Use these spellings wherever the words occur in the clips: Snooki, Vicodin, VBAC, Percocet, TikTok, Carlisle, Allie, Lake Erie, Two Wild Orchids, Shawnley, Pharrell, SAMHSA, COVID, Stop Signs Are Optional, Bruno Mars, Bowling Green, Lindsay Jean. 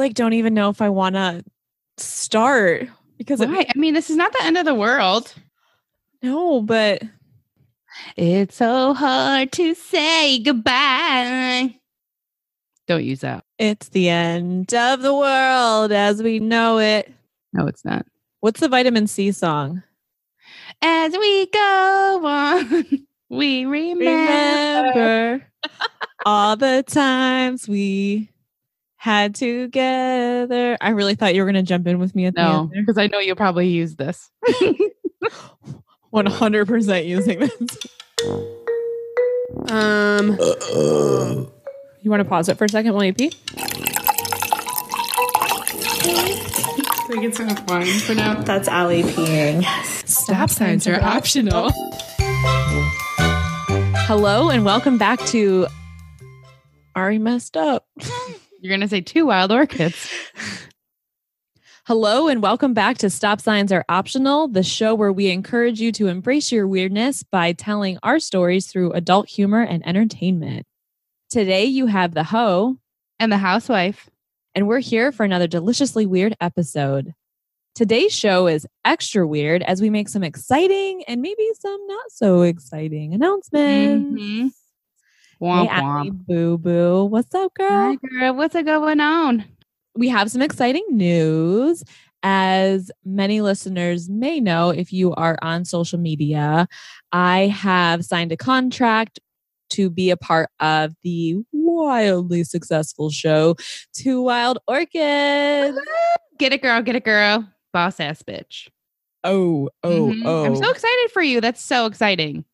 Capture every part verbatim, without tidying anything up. like don't even know if I want to start because right. it- I mean, this is not the end of the world. No, but it's so hard to say goodbye. Don't use that. It's the end of the world as we know it. No, it's not. What's the vitamin C song? As we go on, we remember, remember all the times we had together. I really thought you were going to jump in with me at the end. No, because I know you'll probably use this. one hundred percent using this. Um, Uh-oh. You want to pause it for a second while you pee? I think it's enough wine for now. That's Allie peeing. Yes. Stop signs are optional. Hello and welcome back to Ari Messed Up. You're going to say Two Wild Orchids. Hello and welcome back to Stop Signs Are Optional, the show where we encourage you to embrace your weirdness by telling our stories through adult humor and entertainment. Today you have the hoe and the housewife. And we're here for another deliciously weird episode. Today's show is extra weird as we make some exciting and maybe some not so exciting announcements. Mm-hmm. Womp, hey, Allie, womp. Boo Boo. What's up, girl? Hi, girl. What's going on? We have some exciting news. As many listeners may know, if you are on social media, I have signed a contract to be a part of the wildly successful show, Two Wild Orchids. Get it, girl. Get it, girl. Boss ass bitch. Oh, oh, mm-hmm. oh. I'm so excited for you. That's so exciting.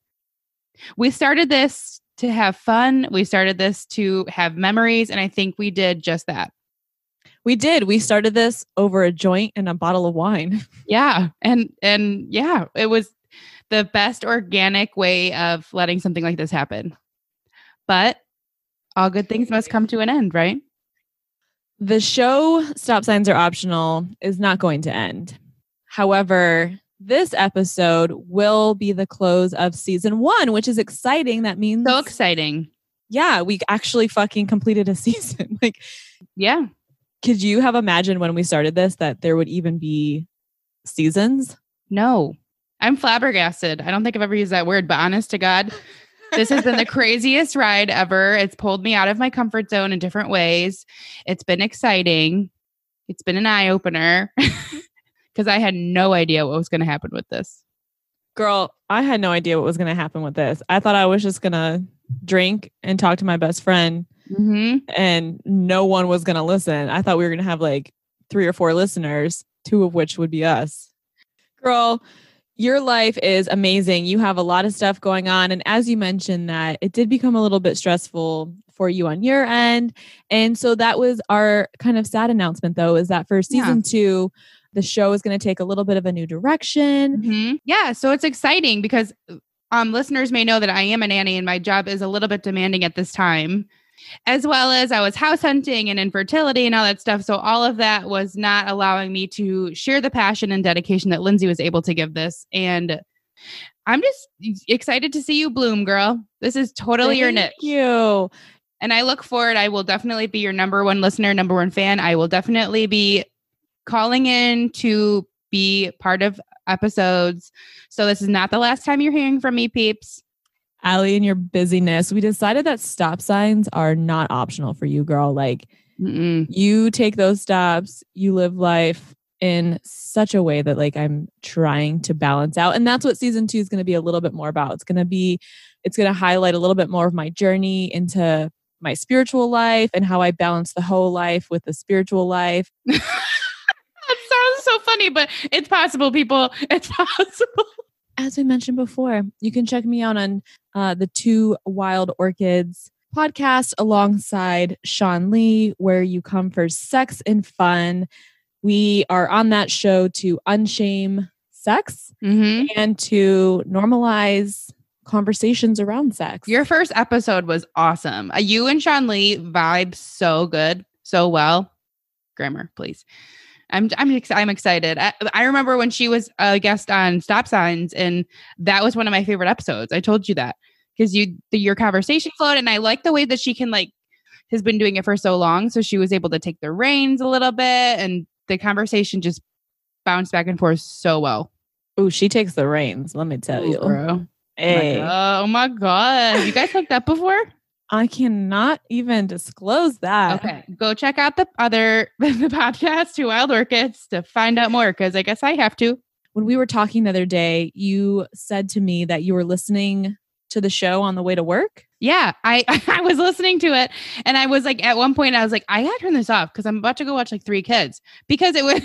We started this to have fun. We started this to have memories. And I think we did just that. We did. We started this over a joint and a bottle of wine. Yeah. And, and yeah, it was the best organic way of letting something like this happen. But all good things must come to an end, right? The show, Stop Signs Are Optional, is not going to end. However, this episode will be the close of season one, which is exciting. That means... So exciting. Yeah, we actually fucking completed a season. Like, yeah. Could you have imagined when we started this that there would even be seasons? No. I'm flabbergasted. I don't think I've ever used that word, but honest to God... This has been the craziest ride ever. It's pulled me out of my comfort zone in different ways. It's been exciting. It's been an eye opener because I had no idea what was going to happen with this. Girl, I had no idea what was going to happen with this. I thought I was just going to drink and talk to my best friend mm-hmm. and no one was going to listen. I thought we were going to have like three or four listeners, two of which would be us. Girl, your life is amazing. You have a lot of stuff going on. And as you mentioned that, it did become a little bit stressful for you on your end. And so that was our kind of sad announcement, though, is that for season yeah. two, the show is going to take a little bit of a new direction. Mm-hmm. Yeah. So it's exciting because um, listeners may know that I am a nanny and my job is a little bit demanding at this time, as well as I was house hunting and infertility and all that stuff. So all of that was not allowing me to share the passion and dedication that Lindsay was able to give this. And I'm just excited to see you bloom, girl. This is totally Thank your niche. You. And I look forward. I will definitely be your number one listener, number one fan. I will definitely be calling in to be part of episodes. So this is not the last time you're hearing from me, peeps. Allie, in your busyness, we decided that stop signs are not optional for you, girl. Like, Mm-mm. you take those stops, you live life in such a way that, like, I'm trying to balance out. And that's what season two is going to be a little bit more about. It's going to be, it's going to highlight a little bit more of my journey into my spiritual life and how I balance the whole life with the spiritual life. That sounds so funny, but it's possible, people. It's possible. As we mentioned before, you can check me out on uh, the Two Wild Orchids podcast alongside Shawnley, where you come for sex and fun. We are on that show to unshame sex mm-hmm. and to normalize conversations around sex. Your first episode was awesome. Uh, you and Shawnley vibe so good, so well. Grammar, please. I'm I'm ex- I'm excited. I, I remember when she was a guest on Stop Signs, and that was one of my favorite episodes. I told you that because you the, your conversation flowed, and I like the way that she can like has been doing it for so long. So she was able to take the reins a little bit, and the conversation just bounced back and forth so well. Oh, she takes the reins. Let me tell Ooh, you. Bro. Hey. My oh my God. You guys hooked up before? I cannot even disclose that. Okay. Go check out the other the podcast, Two Wild Orchids, to find out more, because I guess I have to. When we were talking the other day, you said to me that you were listening to the show on the way to work. Yeah, I, I was listening to it. And I was like, at one point I was like, I gotta turn this off because I'm about to go watch like three kids, because it was,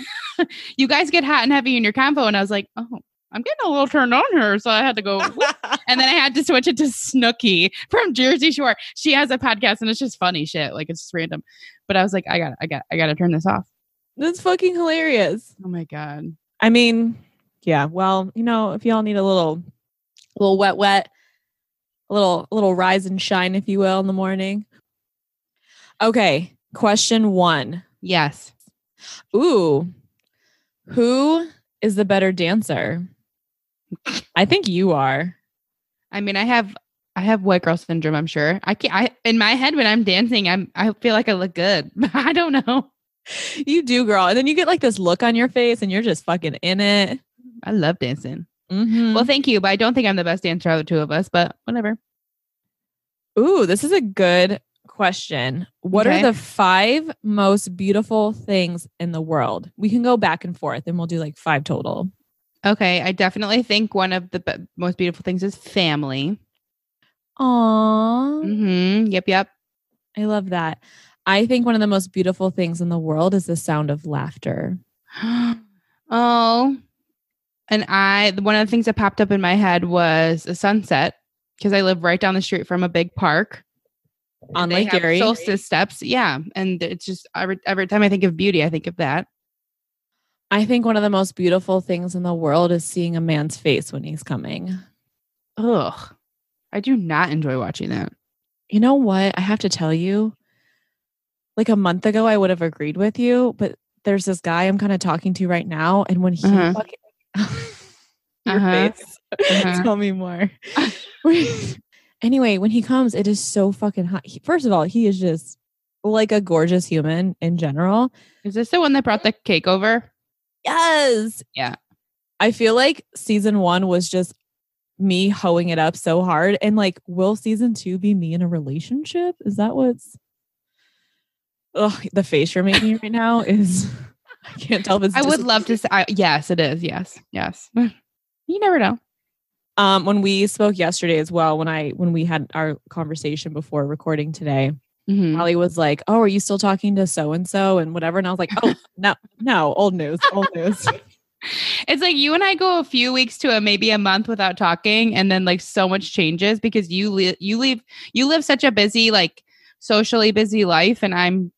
you guys get hot and heavy in your convo. And I was like, oh, I'm getting a little turned on her. So I had to go. And then I had to switch it to Snooki from Jersey Shore. She has a podcast and it's just funny shit. Like, it's just random. But I was like, I got, I got, I got to turn this off. That's fucking hilarious. Oh my God. I mean, yeah, well, you know, if y'all need a little, little wet, wet, a little, a little rise and shine, if you will, in the morning. Okay. Question one. Yes. Ooh. Who is the better dancer? I think you are. I mean, I have, I have white girl syndrome, I'm sure. I can't, I, in my head when I'm dancing, I'm, I feel like I look good. I don't know. You do, girl. And then you get like this look on your face and you're just fucking in it. I love dancing. Mm-hmm. Well, thank you, but I don't think I'm the best dancer out of the two of us, but whatever. Ooh, this is a good question. What okay. are the five most beautiful things in the world? We can go back and forth and we'll do like five total. Okay. I definitely think one of the be- most beautiful things is family. Aww. Mm-hmm. Yep. Yep. I love that. I think one of the most beautiful things in the world is the sound of laughter. Oh, and I, one of the things that popped up in my head was a sunset, because I live right down the street from a big park on Lake Erie. Solstice steps. Yeah. And it's just every, every time I think of beauty, I think of that. I think one of the most beautiful things in the world is seeing a man's face when he's coming. Ugh. I do not enjoy watching that. You know what? I have to tell you, like a month ago, I would have agreed with you, but there's this guy I'm kind of talking to right now. And when he uh-huh. fucking your uh-huh. face, uh-huh. tell me more. Anyway, when he comes, it is so fucking hot. He, first of all, he is just like a gorgeous human in general. Is this the one that brought the cake over? Yes. Yeah. I feel like season one was just me hoeing it up so hard. And like, will season two be me in a relationship? Is that what's... Oh, the face you're making right now is, I can't tell if it's, I would love to say, I, yes, it is. Yes. Yes. You never know. Um, when we spoke yesterday as well, when I, when we had our conversation before recording today, mm-hmm. Allie was like, oh, are you still talking to so-and-so and whatever? And I was like, oh, no, no, old news, old news. It's like you and I go a few weeks to a, maybe a month without talking. And then like so much changes, because you, li- you leave, you live such a busy, like socially busy life. And I'm,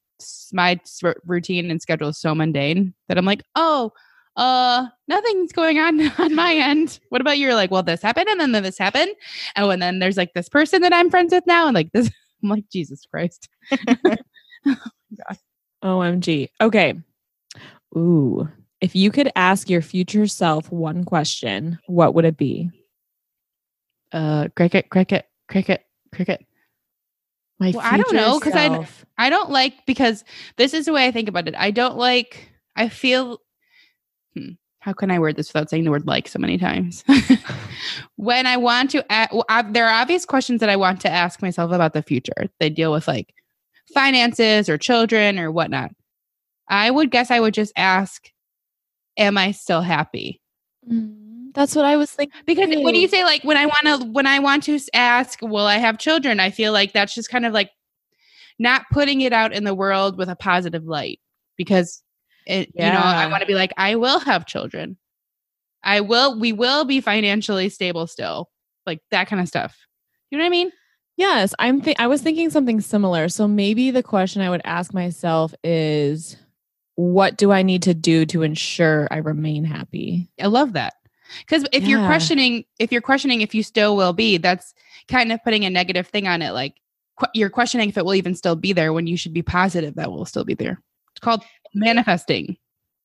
my routine and schedule is so mundane that I'm like, oh, uh, nothing's going on on my end. What about you? Like, well, this happened, and then this happened, oh, and then there's like this person that I'm friends with now, and like this. I'm like, Jesus Christ. Oh, God. O M G. Okay. Ooh, if you could ask your future self one question, what would it be? Uh, cricket, cricket, cricket, cricket. My well, I don't know, because I I don't like, because this is the way I think about it. I don't like, I feel, hmm, how can I word this without saying the word like so many times? When I want to, ask, well, I, there are obvious questions that I want to ask myself about the future. They deal with like finances or children or whatnot. I would guess I would just ask, am I still happy? Mm. That's what I was thinking. Because when you say like, when I want to, when I want to ask, will I have children? I feel like that's just kind of like not putting it out in the world with a positive light, because it, yeah. you know, I want to be like, I will have children. I will, we will be financially stable still, like that kind of stuff. You know what I mean? Yes. I'm th- I was thinking something similar. So maybe the question I would ask myself is, what do I need to do to ensure I remain happy? I love that. Because if yeah. you're questioning, if you're questioning if you still will be, that's kind of putting a negative thing on it. Like qu- you're questioning if it will even still be there, when you should be positive that will still be there. It's called manifesting.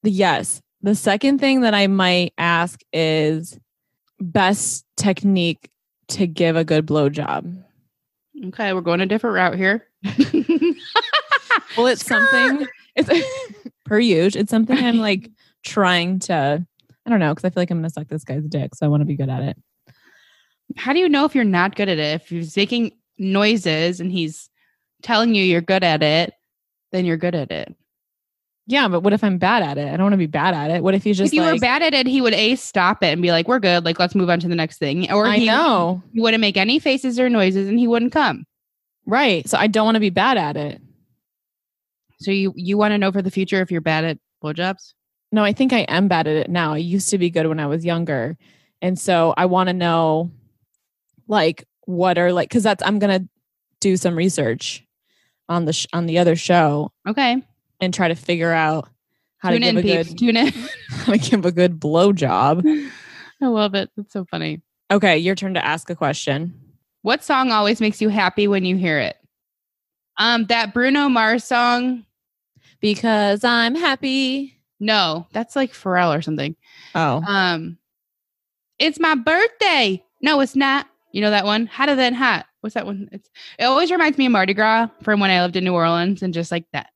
Yes. The second thing that I might ask is best technique to give a good blowjob. Okay. We're going a different route here. Well, it's something, it's per usual. It's something I'm like trying to, I don't know, because I feel like I'm going to suck this guy's dick. So I want to be good at it. How do you know if you're not good at it? If he's making noises and he's telling you you're good at it, then you're good at it. Yeah, but what if I'm bad at it? I don't want to be bad at it. What if he's just If you like, were bad at it, he would A, stop it and be like, we're good. Like, let's move on to the next thing. Or I he, know. He wouldn't make any faces or noises and he wouldn't come. Right. So I don't want to be bad at it. So you, you want to know for the future if you're bad at blowjobs? No, I think I am bad at it now. I used to be good when I was younger. And so I want to know like what are like, cause that's, I'm going to do some research on the, sh- on the other show. Okay. And try to figure out how Tune to give in, a peeps. good Tune in. how to give a good blowjob. I love it. That's so funny. Okay, your turn to ask a question. What song always makes you happy when you hear it? Um, that Bruno Mars song, Because I'm Happy. No, that's like Pharrell or something. Oh, um, it's my birthday. No, it's not. You know that one? Hotter Than Hot. What's that one? It's, it always reminds me of Mardi Gras from when I lived in New Orleans, and just like that.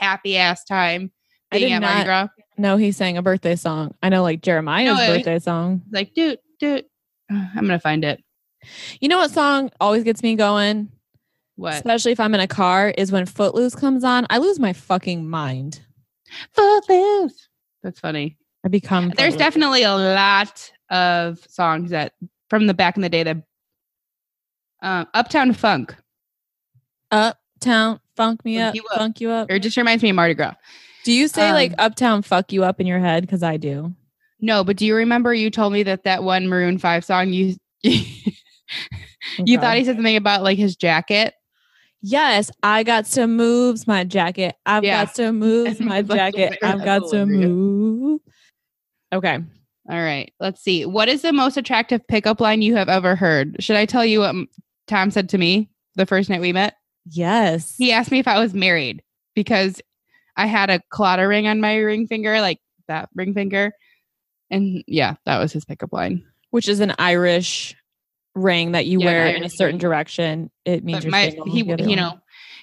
Happy ass time. I did not know he sang a birthday song. I know like Jeremiah's no, birthday song. Like, dude, dude, I'm going to find it. You know what song always gets me going? What? Especially if I'm in a car is when Footloose comes on. I lose my fucking mind. Footloose. That's funny. I become. Footloose. There's definitely a lot of songs that from the back in the day that uh, Uptown Funk. Uptown Funk me up, up, funk you up. Or it just reminds me of Mardi Gras. Do you say um, like Uptown fuck you up in your head? Because I do. No, but do you remember you told me that that one Maroon five song, you you thought he said something about like his jacket? Yes, I got to move my jacket. I've yeah. got to move my jacket. I've got to move. Okay. All right. Let's see. What is the most attractive pickup line you have ever heard? Should I tell you what Tom said to me the first night we met? Yes. He asked me if I was married because I had a clotter ring on my ring finger, like that ring finger. And yeah, that was his pickup line. Which is an Irish ring that you yeah, wear in a certain ring. direction. It means you're my, he, you one. know,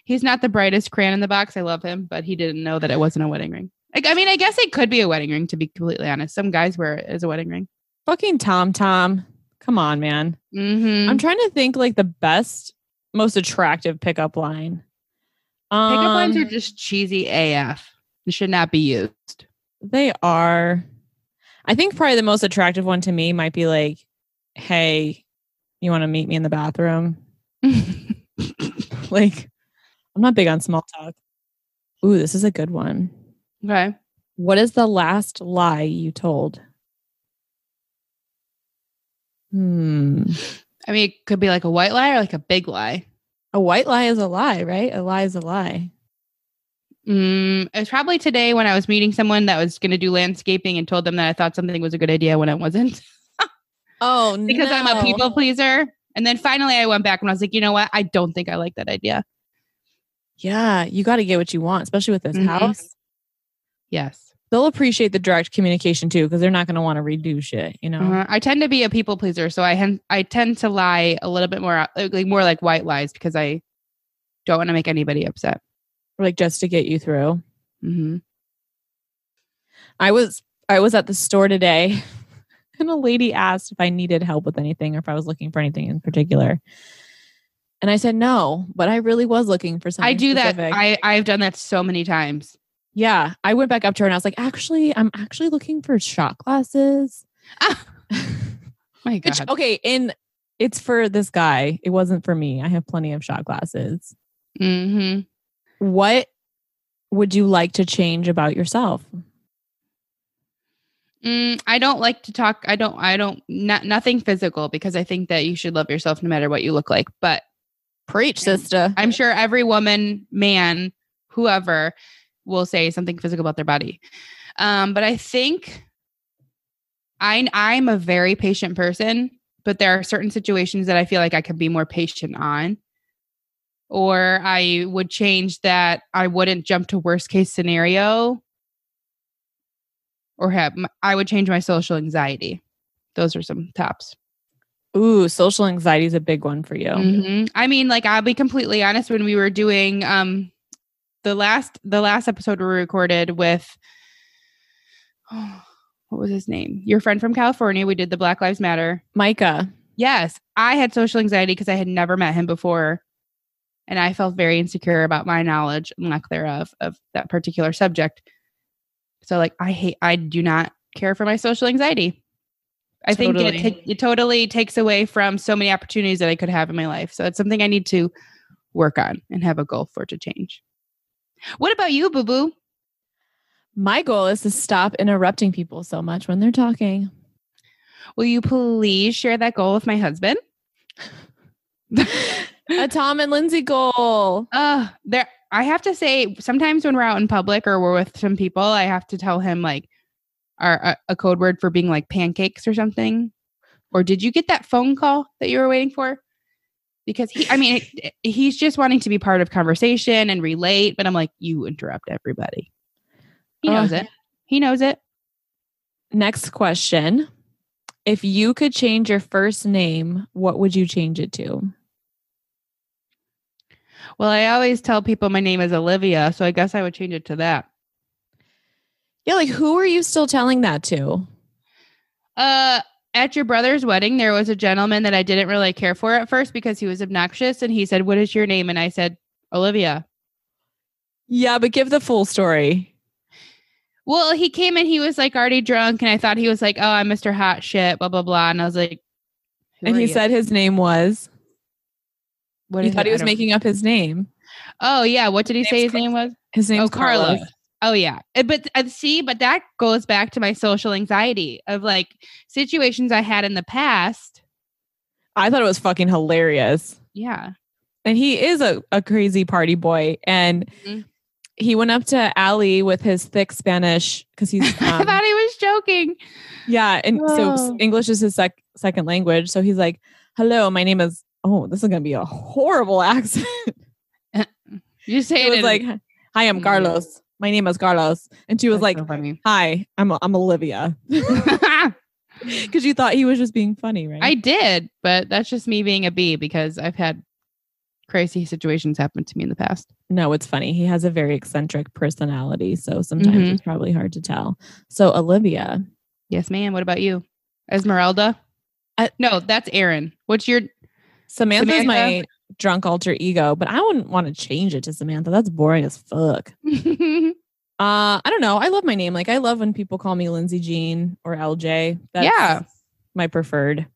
he's not the brightest crayon in the box. I love him, but he didn't know that it wasn't a wedding ring. Like, I mean, I guess it could be a wedding ring, to be completely honest. Some guys wear it as a wedding ring. Fucking Tom Tom. Come on, man. Mm-hmm. I'm trying to think like the best... Most attractive pickup line. Um, pickup lines are just cheesy A F. They should not be used. They are. I think probably the most attractive one to me might be like, hey, you want to meet me in the bathroom? Like, I'm not big on small talk. Ooh, this is a good one. Okay. What is the last lie you told? Hmm. I mean, it could be like a white lie or like a big lie. A white lie is a lie, right? A lie is a lie. Mm, it was probably today when I was meeting someone that was going to do landscaping and told them that I thought something was a good idea when it wasn't. Oh, no. Because I'm a people pleaser. And then finally I went back and I was like, you know what? I don't think I like that idea. Yeah, you got to get what you want, especially with this mm-hmm. house. Yes. They'll appreciate the direct communication too, because they're not going to want to redo shit, you know. Uh, I tend to be a people pleaser, so I hen- I tend to lie a little bit more, like more like white lies, because I don't want to make anybody upset, like just to get you through. Mm-hmm. I was I was at the store today, and a lady asked if I needed help with anything or if I was looking for anything in particular, and I said no, but I really was looking for something. I do specific. that. I I've done that so many times. Yeah, I went back up to her and I was like, actually, I'm actually looking for shot glasses. Ah. My God. Which, okay, and it's for this guy. It wasn't for me. I have plenty of shot glasses. Mm-hmm. What would you like to change about yourself? Mm, I don't like to talk. I don't, I don't, not, nothing physical, because I think that you should love yourself no matter what you look like. But preach, sister. I'm sure every woman, man, whoever, will say something physical about their body. Um, but I think I, I'm a very patient person, but there are certain situations that I feel like I could be more patient on, or I would change that. I wouldn't jump to worst case scenario, or have, I would change my social anxiety. Those are some tops. Ooh, social anxiety is a big one for you. Mm-hmm. I mean, like, I'll be completely honest, when we were doing, um, the last the last episode we recorded with, oh, what was his name? Your friend from California. We did the Black Lives Matter. Micah. Yes. I had social anxiety because I had never met him before. And I felt very insecure about my knowledge and lack thereof of that particular subject. So like, I hate, I do not care for my social anxiety. I totally. think it, it, it totally takes away from so many opportunities that I could have in my life. So it's something I need to work on and have a goal for to change. What about you, boo-boo? My goal is to stop interrupting people so much when they're talking. Will you please share that goal with my husband? A Tom and Lindsay goal. Uh, there. I have to say, sometimes when we're out in public or we're with some people, I have to tell him like our, a, a code word for being like pancakes or something. Or did you get that phone call that you were waiting for? Because he, I mean, it, he's just wanting to be part of conversation and relate. But I'm like, you interrupt everybody. He knows uh, it. He knows it. Next question. If you could change your first name, what would you change it to? Well, I always tell people my name is Olivia, so I guess I would change it to that. Yeah, like who are you still telling that to? Uh, at your brother's wedding, there was a gentleman that I didn't really care for at first because he was obnoxious, and he said, "What is your name?" And I said, "Olivia." Yeah, but give the full story. Well, he came in, he was like already drunk, and I thought he was like, "Oh, I'm Mister Hot Shit," blah blah blah, and I was like, and he you? said his name was. What you thought it? He was making up his name. Oh, yeah. What did he his say his Carlos. name was? His name was oh, Carlos. Carlos. Oh, yeah. But uh, see, but that goes back to my social anxiety of like situations I had in the past. I thought it was fucking hilarious. Yeah. And he is a, a crazy party boy. And mm-hmm. he went up to Allie with his thick Spanish because he's... Um, I thought he was joking. Yeah. And Whoa. so English is his sec- second language. So he's like, hello, my name is... Oh, this is going to be a horrible accent. You say it, it was in- like, hi, I'm Carlos. My name is Carlos. And she was That's like, so hi, I'm I'm Olivia. Because you thought he was just being funny, right? I did. But that's just me being a bee because I've had crazy situations happen to me in the past. No, it's funny. He has a very eccentric personality. So sometimes mm-hmm. it's probably hard to tell. So Olivia. Yes, ma'am. What about you? Esmeralda? Uh, no, that's Aaron. What's your... Samantha's Samantha? My drunk alter ego, but I wouldn't want to change it to Samantha. That's boring as fuck. uh, I don't know. I love my name. Like I love when people call me Lindsay Jean or L J. That's yeah. my preferred.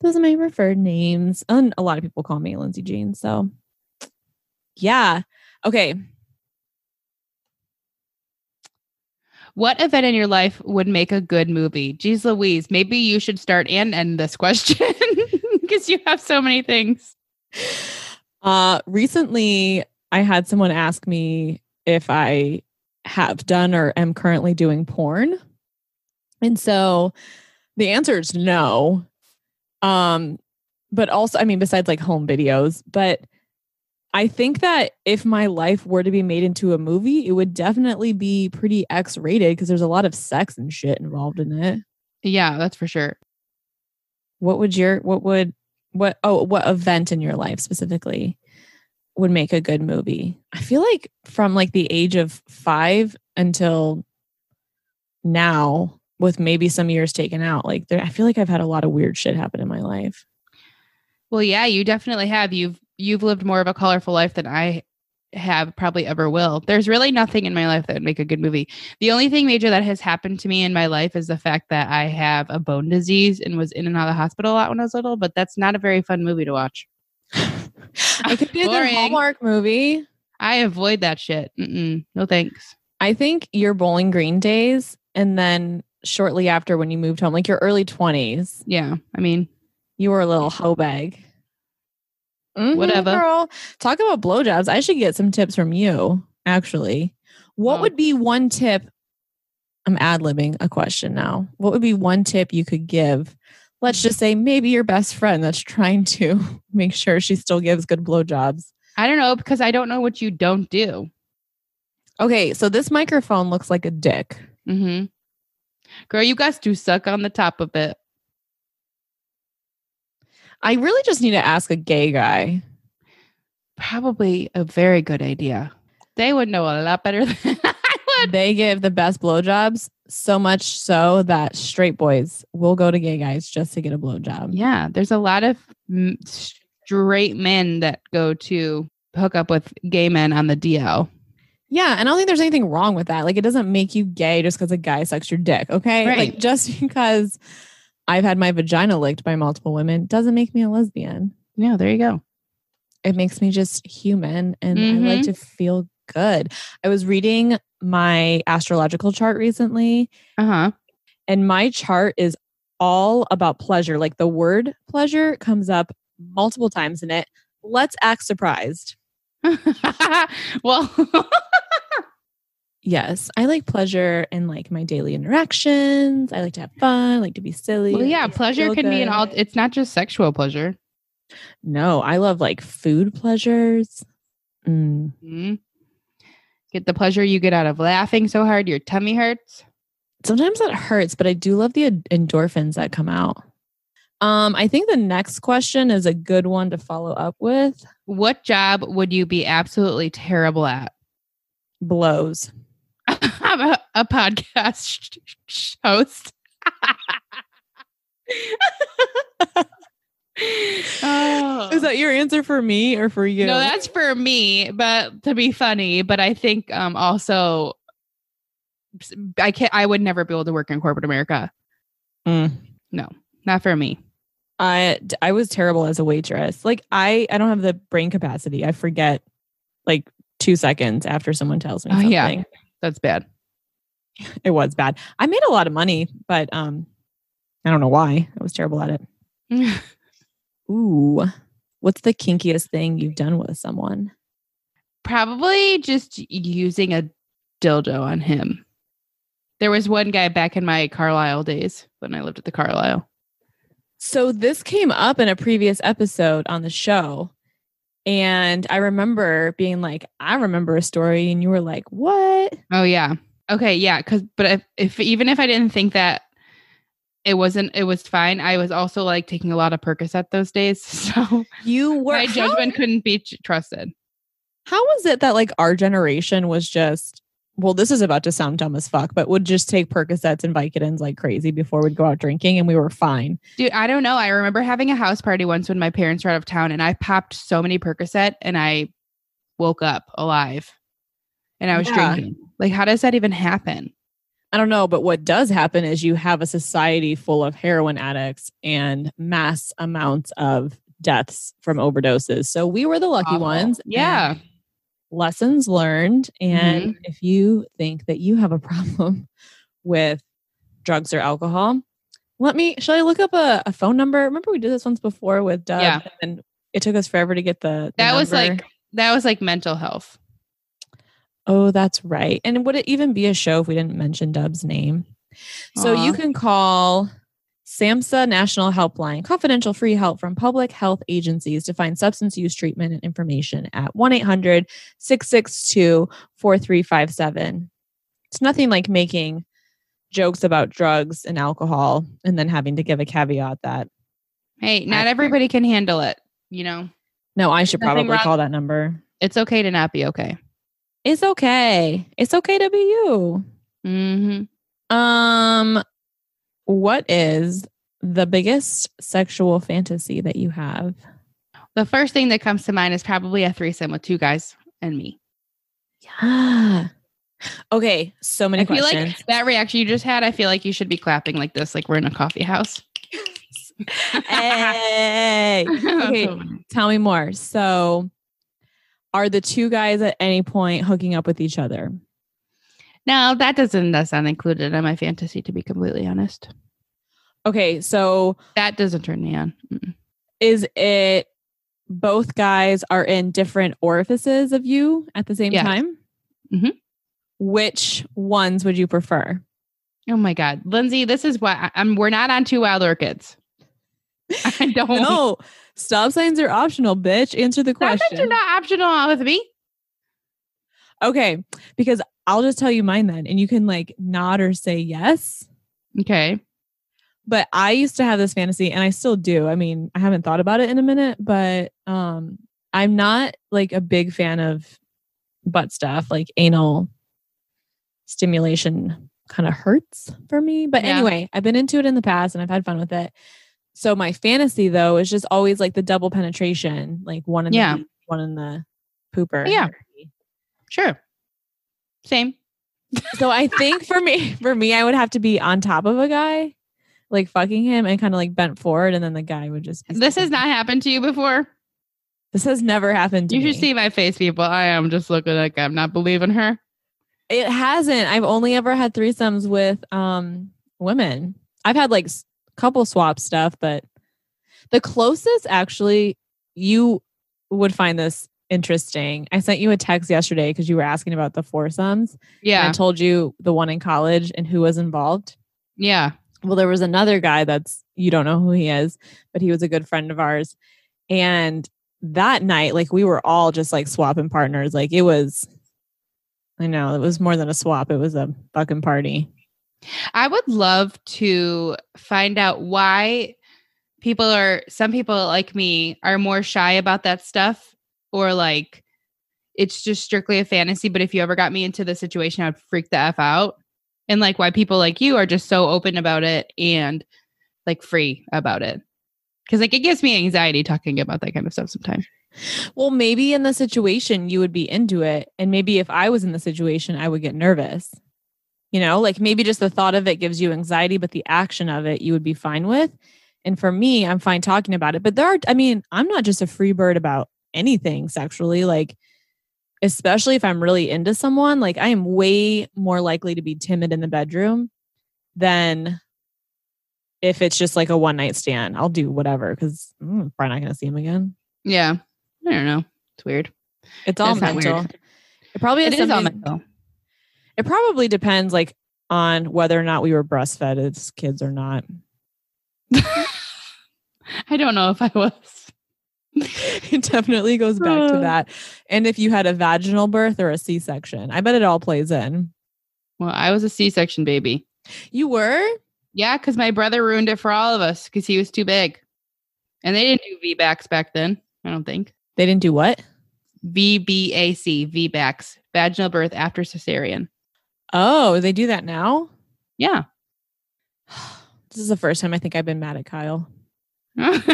Those are my preferred names. And a lot of people call me Lindsay Jean. So yeah. Okay. What event in your life would make a good movie? Geez Louise, maybe you should start and end this question. Because you have so many things. Uh, recently, I had someone ask me if I have done or am currently doing porn. And so the answer is no. Um, but also, I mean, besides like home videos, but I think that if my life were to be made into a movie, it would definitely be pretty X-rated because there's a lot of sex and shit involved in it. Yeah, that's for sure. What would your, what would, what, oh, what event in your life specifically would make a good movie? I feel like from like the age of five until now, with maybe some years taken out, like there, I feel like I've had a lot of weird shit happen in my life. Well, yeah, you definitely have. You've, you've lived more of a colorful life than I have probably ever will. There's really nothing in my life that would make a good movie. The only thing major that has happened to me in my life is the fact that I have a bone disease and was in and out of the hospital a lot when I was little, but that's not a very fun movie to watch. I could do the Hallmark movie. I avoid that shit. Mm-mm, no thanks. I think your Bowling Green days and then shortly after when you moved home, like your early twenties. Yeah. I mean, you were a little hoe bag. Mm-hmm, whatever. Girl. Talk about blowjobs. I should get some tips from you, actually. What oh. would be one tip? I'm ad-libbing a question now. What would be one tip you could give? Let's just say maybe your best friend that's trying to make sure she still gives good blowjobs. I don't know, because I don't know what you don't do. Okay, so this microphone looks like a dick. Mm-hmm. Girl, you guys do suck on the top of it. I really just need to ask a gay guy. Probably a very good idea. They would know a lot better than I would. They give the best blowjobs, so much so that straight boys will go to gay guys just to get a blowjob. Yeah, there's a lot of straight men that go to hook up with gay men on the D L. Yeah, and I don't think there's anything wrong with that. Like, it doesn't make you gay just because a guy sucks your dick, okay? Right. Like, just because I've had my vagina licked by multiple women doesn't make me a lesbian. Yeah, there you go. It makes me just human, and mm-hmm. I like to feel good. I was reading my astrological chart recently, uh-huh. and my chart is all about pleasure. Like, the word pleasure comes up multiple times in it. Let's act surprised. Well, yes, I like pleasure in like my daily interactions. I like to have fun, I like to be silly. Well, yeah, pleasure can be an all. It's not just sexual pleasure. No, I love like food pleasures. Mm. Mm-hmm. Get the pleasure you get out of laughing so hard your tummy hurts. Sometimes that hurts, but I do love the endorphins that come out. Um, I think the next question is a good one to follow up with. What job would you be absolutely terrible at? Blows. I'm a, a podcast host. Oh. Is that your answer for me or for you? No, that's for me, but to be funny, but I think um also I can't I would never be able to work in corporate America. Mm. No, not for me. I I was terrible as a waitress. Like I I don't have the brain capacity. I forget like two seconds after someone tells me something. Oh, yeah. That's bad. It was bad. I made a lot of money, but um I don't know why. I was terrible at it. Ooh, what's the kinkiest thing you've done with someone? Probably just using a dildo on him. There was one guy back in my Carlisle days when I lived at the Carlisle. So this came up in a previous episode on the show. And I remember being like, I remember a story. And you were like, what? Oh, yeah. Okay. Yeah. 'Cause, but if, if even if I didn't think that, It wasn't, it was fine. I was also like taking a lot of Percocet those days. So you were, my judgment how, couldn't be trusted. How was it that like our generation was just, well, this is about to sound dumb as fuck, but would just take Percocets and Vicodins like crazy before we'd go out drinking and we were fine. Dude, I don't know. I remember having a house party once when my parents were out of town and I popped so many Percocet and I woke up alive and I was yeah. drinking. Like, how does that even happen? I don't know, but what does happen is you have a society full of heroin addicts and mass amounts of deaths from overdoses. So we were the lucky oh, ones. Yeah. Lessons learned. And mm-hmm. if you think that you have a problem with drugs or alcohol, let me, shall I look up a, a phone number? Remember we did this once before with Dub yeah. and it took us forever to get the, the That number. was like, that was like mental health. Oh, that's right. And would it even be a show if we didn't mention Dub's name? Aww. So you can call SAMHSA National Helpline, confidential free help from public health agencies to find substance use treatment and information at one eight hundred, six six two, four three five seven. It's nothing like making jokes about drugs and alcohol and then having to give a caveat that. Hey, not I- everybody can handle it, you know? No, I should There's probably call that number. It's okay to not be okay. It's okay. It's okay to be you. Mm-hmm. Um, what is the biggest sexual fantasy that you have? The first thing that comes to mind is probably a threesome with two guys and me. Yeah. Okay. So many I feel questions. Like that reaction you just had, I feel like you should be clapping like this, like we're in a coffee house. Hey. Okay. Tell me more. So. Are the two guys at any point hooking up with each other? No, that doesn't, that's not included in my fantasy, to be completely honest. Okay, so... That doesn't turn me on. Mm-mm. Is it both guys are in different orifices of you at the same yes. time? Mm-hmm. Which ones would you prefer? Oh my God. Lindsay, this is why I'm, we're not on Two Wild Orchids. I don't know. Stop signs are optional, bitch. Answer the question. Stop signs are not optional with me. Okay, because I'll just tell you mine then, and you can like nod or say yes. Okay. But I used to have this fantasy, and I still do. I mean, I haven't thought about it in a minute, but um, I'm not like a big fan of butt stuff, like anal stimulation kind of hurts for me. But yeah. anyway, I've been into it in the past and I've had fun with it. So my fantasy though is just always like the double penetration, like one in yeah. the one in the pooper. Yeah. Sure. Same. So I think for me, for me, I would have to be on top of a guy, like fucking him and kind of like bent forward. And then the guy would just be This has not happened to you before? This has never happened to you me. You should see my face, people. I am just looking like I'm not believing her. It hasn't. I've only ever had threesomes with um women. I've had like couple swap stuff, but the closest actually you would find this interesting. I sent you a text yesterday because you were asking about the foursomes. Yeah. And I told you the one in college and who was involved. Yeah. Well, there was another guy that's, you don't know who he is, but he was a good friend of ours. And that night, like we were all just like swapping partners. Like it was, I know it was more than a swap. It was a fucking party. I would love to find out why people are, some people like me are more shy about that stuff, or like, it's just strictly a fantasy. But if you ever got me into the situation, I'd freak the F out. And like why people like you are just so open about it and like free about it. Cause like it gives me anxiety talking about that kind of stuff sometimes. Well, maybe in the situation you would be into it. And maybe if I was in the situation, I would get nervous. You know, like maybe just the thought of it gives you anxiety, but the action of it you would be fine with. And for me, I'm fine talking about it. But there are, I mean, I'm not just a free bird about anything sexually. Like, especially if I'm really into someone, like I am way more likely to be timid in the bedroom than if it's just like a one night stand. I'll do whatever because mm, I'm probably not going to see him again. Yeah. I don't know. It's weird. It's all it's mental. Weird. It probably it is all mental. It probably depends like on whether or not we were breastfed as kids or not. I don't know if I was. It definitely goes back to that. And if you had a vaginal birth or a C-section, I bet it all plays in. Well, I was a C-section baby. You were? Yeah, because my brother ruined it for all of us because he was too big. And they didn't do V BACs back then, I don't think. They didn't do what? V B A C, V BACs, vaginal birth after cesarean. Oh, they do that now? Yeah. This is the first time I think I've been mad at Kyle. That's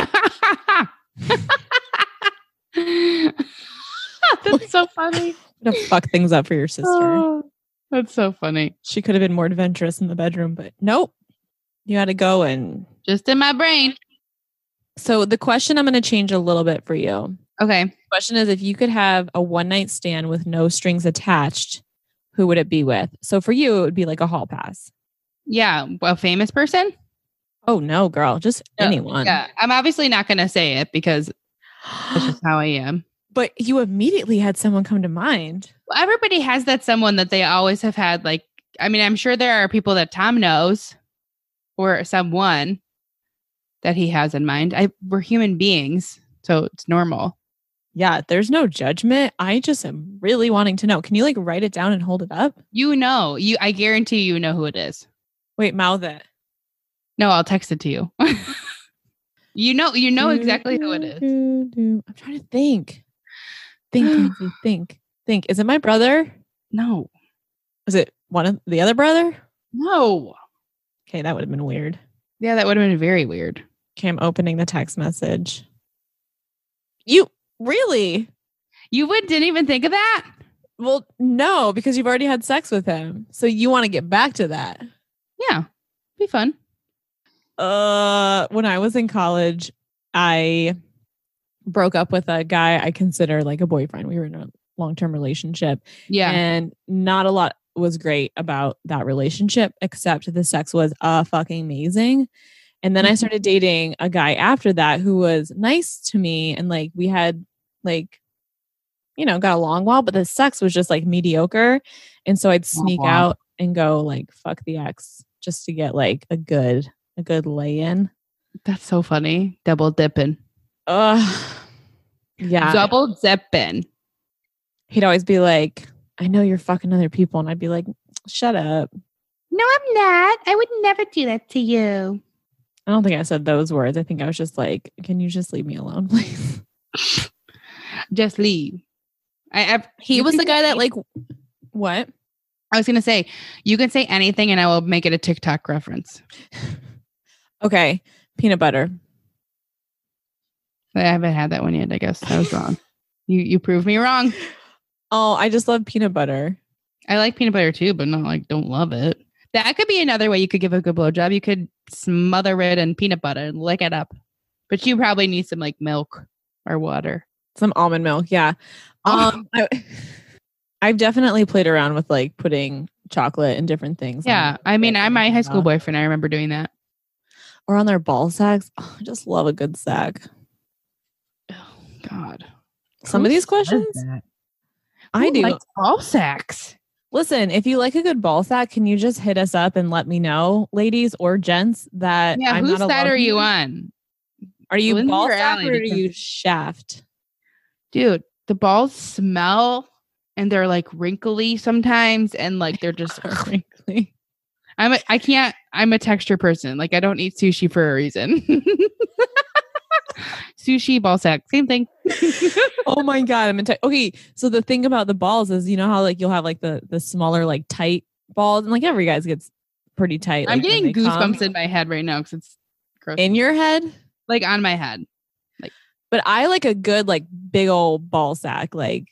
so funny. I'm gonna fuck things up for your sister. Oh, that's so funny. She could have been more adventurous in the bedroom, but nope. You had to go and... Just in my brain. So the question I'm going to change a little bit for you. Okay. The question is, if you could have a one night stand with no strings attached, who would it be with? So for you, it would be like a hall pass. Yeah. A famous person? Oh, no, girl. Just no, anyone. Yeah. I'm obviously not going to say it because that's just how I am. But you immediately had someone come to mind. Well, everybody has that someone that they always have had. Like, I mean, I'm sure there are people that Tom knows or someone that he has in mind. I, we're human beings, so it's normal. Yeah, there's no judgment. I just am really wanting to know. Can you like write it down and hold it up? You know, you. I guarantee you know who it is. Wait, mouth it. No, I'll text it to you. you know, you know exactly who it is. I'm trying to think. Think, think, think, think. Is it my brother? No. Is it one of the other brother? No. Okay, that would have been weird. Yeah, that would have been very weird. Okay, I'm opening the text message. You. Really? You would didn't even think of that? Well, no, because you've already had sex with him. So you want to get back to that. Yeah. Be fun. Uh, when I was in college, I broke up with a guy I consider like a boyfriend. We were in a long-term relationship. Yeah. And not a lot was great about that relationship, except the sex was uh fucking amazing. And then I started dating a guy after that who was nice to me. And like, we had like, you know, got along well, but the sex was just like mediocre. And so I'd sneak uh-huh. out and go like, fuck the ex just to get like a good, a good lay in. That's so funny. Double dipping. Ugh. Yeah. Double dipping. He'd always be like, I know you're fucking other people. And I'd be like, shut up. No, I'm not. I would never do that to you. I don't think I said those words. I think I was just like, can you just leave me alone, please? Just leave. I, I he was the guy that like what I was gonna say. You can say anything, and I will make it a TikTok reference. Okay, peanut butter. I haven't had that one yet. I guess I was wrong. You you proved me wrong. Oh, I just love peanut butter. I like peanut butter too, but not like don't love it. That could be another way you could give a good blowjob. You could smother it in peanut butter and lick it up. But you probably need some like milk or water. Some almond milk. Yeah. Um, I, I've definitely played around with like putting chocolate and different things. Yeah. I mean, I my high school boyfriend, I remember doing that. Or on their ball sacks. Oh, I just love a good sack. Oh, God. Some Who of these questions? I do. Like ball sacks. Listen, if you like a good ball sack, can you just hit us up and let me know, ladies or gents, that yeah, I'm whose not side are you on? Are you Lindsay ball or sack Allie, or are you shaft? Dude, the balls smell and they're like wrinkly sometimes and like they're just wrinkly. I'm a, I can't, I'm a texture person. Like I don't eat sushi for a reason. Sushi, ball sack, same thing. Oh my God. I'm in te- okay. So the thing about the balls is, you know how like you'll have like the, the smaller, like tight balls and like every guy's gets pretty tight. Like, I'm getting goosebumps come. in my head right now because it's gross. In your head? Like on my head. Like, but I like a good, like big old ball sack, like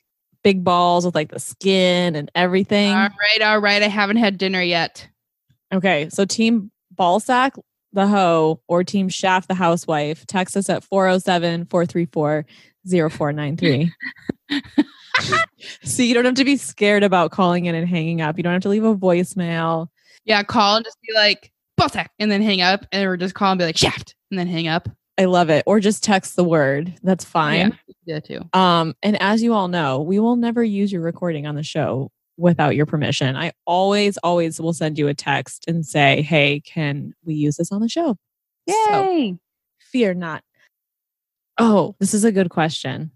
big balls with like the skin and everything. All right. All right. I haven't had dinner yet. Okay. So team ball sack, the hoe, or team shaft, the housewife. Text us at four oh seven, four three four, oh four nine three. So you don't have to be scared about calling in and hanging up. You don't have to leave a voicemail. Yeah, call and just be like, ball sack, and then hang up. And or just call and be like, shaft, and then hang up. I love it. Or just text the word. That's fine. Yeah, too. Um, and as you all know, we will never use your recording on the show without your permission. I always, always will send you a text and say, hey, can we use this on the show? Yay. So, fear not. Oh, this is a good question.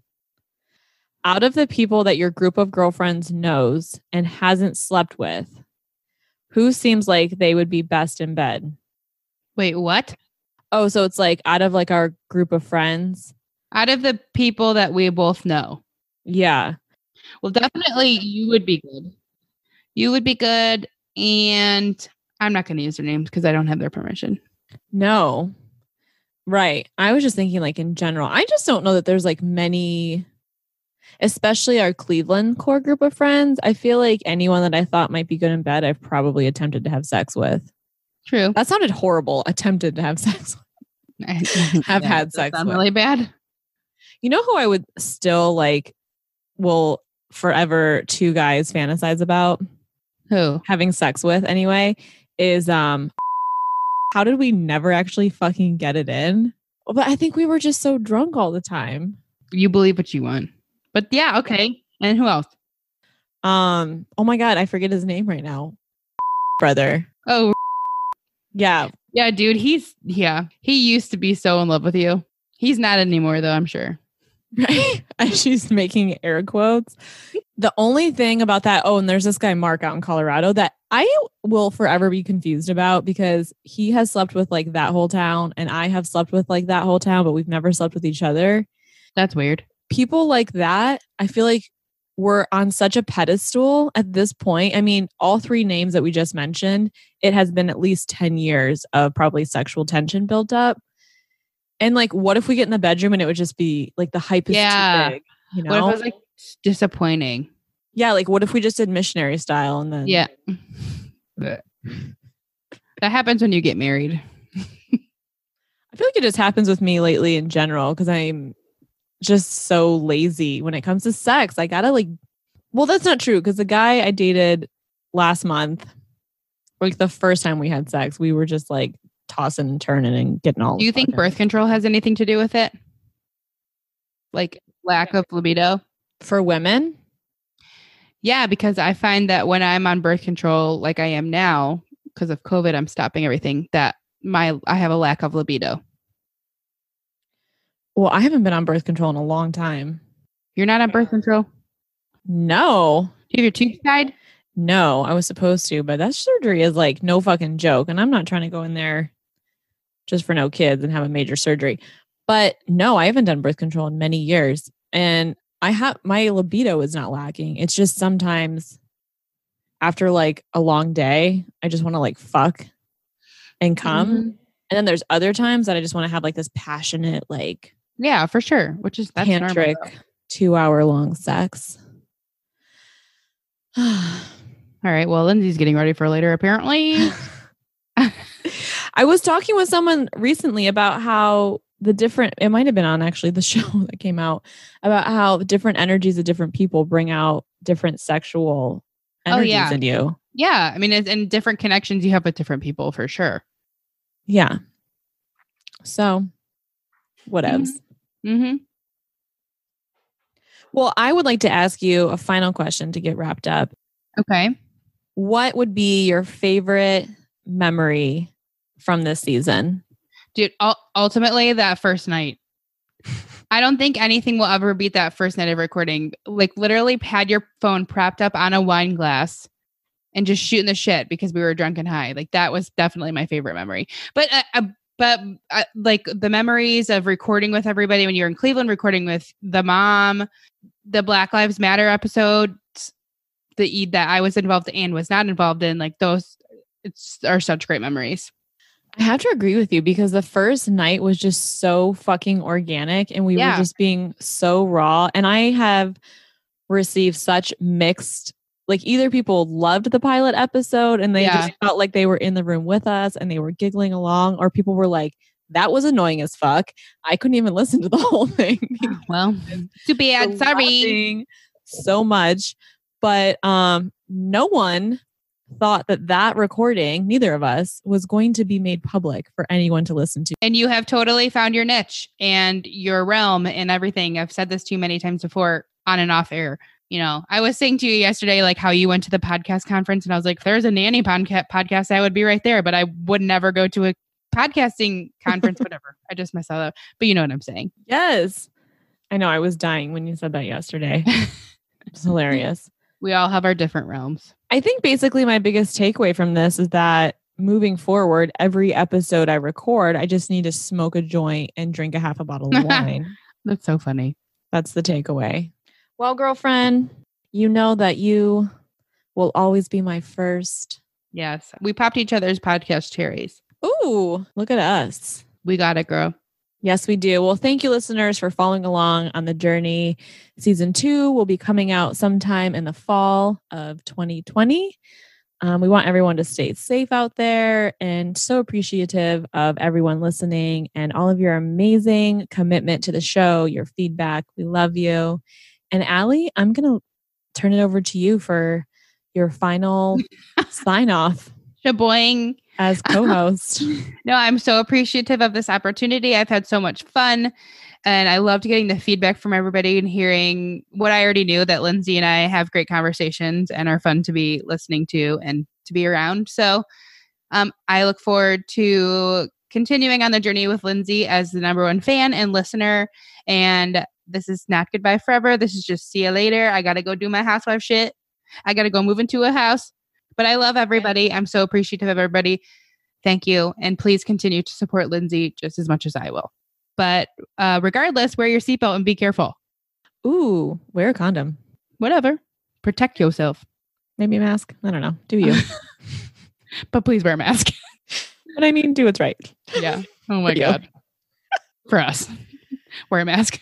Out of the people that your group of girlfriends knows and hasn't slept with, who seems like they would be best in bed? Wait, what? Oh, so it's like out of like our group of friends. Out of the people that we both know. Yeah. Well, definitely you would be good. You would be good. And I'm not going to use their names because I don't have their permission. No. Right. I was just thinking like in general, I just don't know that there's like many, especially our Cleveland core group of friends. I feel like anyone that I thought might be good in bed, I've probably attempted to have sex with. True. That sounded horrible. Attempted to have sex with. Have yeah, had sex with. Really bad. You know who I would still like will forever two guys fantasize about who having sex with anyway is um how did we never actually fucking get it in? But I think we were just so drunk all the time. You believe what you want. But yeah, okay. And who else? Um oh my God, I forget his name right now. Brother. Oh yeah. Yeah, dude, he's yeah. He used to be so in love with you. He's not anymore though, I'm sure. Right? She's making air quotes. The only thing about that, oh, and there's this guy, Mark, out in Colorado that I will forever be confused about because he has slept with like that whole town and I have slept with like that whole town, but we've never slept with each other. That's weird. People like that, I feel like we're on such a pedestal at this point. I mean, all three names that we just mentioned, it has been at least ten years of probably sexual tension built up. And like, what if we get in the bedroom and it would just be like the hype is yeah. too big? You know? What if it was like disappointing? Yeah. Like, what if we just did missionary style and then? Yeah. That happens when you get married. I feel like it just happens with me lately in general because I'm just so lazy when it comes to sex. I gotta like, well, that's not true because the guy I dated last month, like the first time we had sex, we were just like, tossing and turning and getting all. Do you think birth control has anything to do with it? Like lack of libido for women? Yeah, because I find that when I'm on birth control, like I am now, because of COVID, I'm stopping everything that my, I have a lack of libido. Well, I haven't been on birth control in a long time. You're not on birth control? No. Do you have your tubes tied? No, I was supposed to, but that surgery is like no fucking joke. And I'm not trying to go in there just for no kids and have a major surgery. But no, I haven't done birth control in many years. And I have, my libido is not lacking. It's just sometimes after like a long day, I just want to like fuck and come. Mm-hmm. And then there's other times that I just want to have like this passionate, like, yeah, for sure. Which is that's tantric two hour long sex. All right. Well, Lindsay's getting ready for later, apparently. I was talking with someone recently about how the different, it might've been on actually the show that came out about how the different energies of different people bring out different sexual energies oh, yeah. in you. Yeah. I mean, it's in different connections you have with different people for sure. Yeah. So whatevs. Mm-hmm. Mm-hmm. Well, I would like to ask you a final question to get wrapped up. Okay. What would be your favorite memory from this season? Dude, ultimately that first night. I don't think anything will ever beat that first night of recording. Like literally had your phone propped up on a wine glass and just shooting the shit because we were drunk and high. Like that was definitely my favorite memory. But uh, but uh, like the memories of recording with everybody when you're in Cleveland, recording with the mom, the Black Lives Matter episode, the that I was involved and was not involved in, like those it's, are such great memories. I have to agree with you because the first night was just so fucking organic and we yeah. were just being so raw. And I have received such mixed, like either people loved the pilot episode and they yeah. just felt like they were in the room with us and they were giggling along, or people were like, that was annoying as fuck. I couldn't even listen to the whole thing. Well, too bad. Sorry. So much. But um, no one thought that that recording, neither of us, was going to be made public for anyone to listen to. And you have totally found your niche and your realm and everything. I've said this to you many times before on and off air. You know, I was saying to you yesterday, like how you went to the podcast conference and I was like, if there's a nanny podca- podcast, I would be right there, but I would never go to a podcasting conference, whatever. I just messed that up. But you know what I'm saying? Yes. I know. I was dying when you said that yesterday. It's hilarious. We all have our different realms. I think basically my biggest takeaway from this is that moving forward, every episode I record, I just need to smoke a joint and drink a half a bottle of wine. That's so funny. That's the takeaway. Well, girlfriend, you know that you will always be my first. Yes. We popped each other's podcast cherries. Ooh, look at us. We got it, girl. Yes, we do. Well, thank you, listeners, for following along on the journey. Season two will be coming out sometime in the fall of twenty twenty. Um, we want everyone to stay safe out there and so appreciative of everyone listening and all of your amazing commitment to the show, your feedback. We love you. And Allie, I'm going to turn it over to you for your final sign off. Shaboing. As co-host. No, I'm so appreciative of this opportunity. I've had so much fun and I loved getting the feedback from everybody and hearing what I already knew, that Lindsay and I have great conversations and are fun to be listening to and to be around. So um, I look forward to continuing on the journey with Lindsay as the number one fan and listener. And this is not goodbye forever. This is just see you later. I got to go do my housewife shit. I got to go move into a house. But I love everybody. I'm so appreciative of everybody. Thank you. And please continue to support Lindsay just as much as I will. But uh, regardless, wear your seatbelt and be careful. Ooh, wear a condom. Whatever. Protect yourself. Maybe a mask. I don't know. Do you? But please wear a mask. But I mean, do what's right. Yeah. Oh my God. For us. Wear a mask.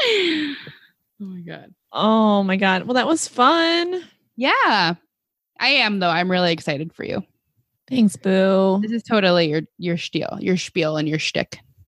Oh my God. Oh my God. Well, that was fun. Yeah. I am though. I'm really excited for you. Thanks, boo. This is totally your your spiel, your spiel and your shtick.